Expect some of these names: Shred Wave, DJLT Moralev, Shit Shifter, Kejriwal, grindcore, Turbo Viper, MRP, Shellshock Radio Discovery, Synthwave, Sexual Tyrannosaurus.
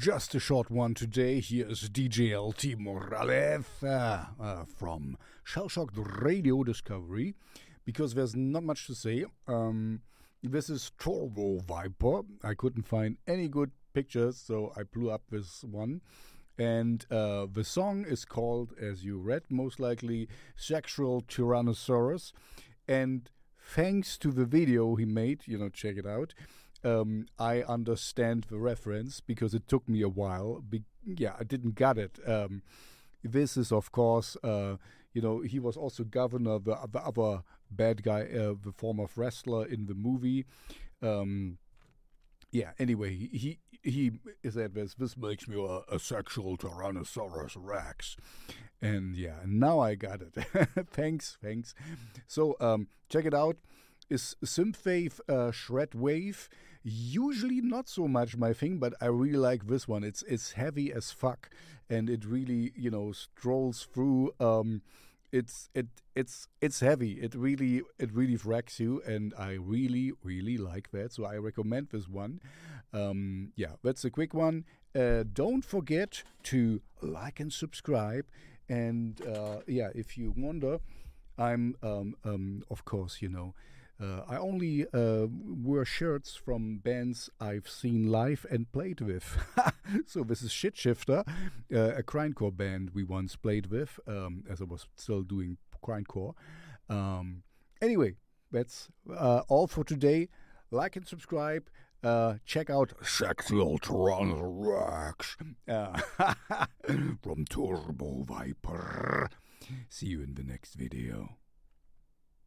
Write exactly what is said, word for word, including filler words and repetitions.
Just a short one today. Here's D J L T Moralev uh, uh, from Shellshock Radio Discovery, because there's not much to say. Um, this is Turbo Viper. I couldn't find any good pictures, so I blew up this one. And uh, the song is called, as you read, most likely Sexual Tyrannosaurus. And thanks to the video he made, you know, check it out. Um, I understand the reference because it took me a while. Be- yeah, I didn't get it. Um, this is, of course, uh, you know, he was also governor, the, the other bad guy, uh, the former wrestler in the movie. Um, yeah, anyway, he he, he said this, this makes me a, a sexual Tyrannosaurus Rex. And yeah, now I got it. thanks, thanks. So um, check it out. Is Synthwave, uh, Shred Wave, usually not so much my thing, but I really like this one. It's it's heavy as fuck, and it really, you know, strolls through. Um, it's it it's it's heavy. It really it really wrecks you, and I really really like that. So I recommend this one. Um, yeah, that's a quick one. Uh, don't forget to like and subscribe, and uh, yeah, if you wonder, I'm um, um, of course, you know. Uh, I only uh, wear shirts from bands I've seen live and played with. So this is Shit Shifter, uh, a grindcore band we once played with, um, as I was still doing grindcore. Um, anyway, that's uh, all for today. Like and subscribe. Uh, check out Sexual Tyrannosaurus uh, from Turbo Viper. See you in the next video.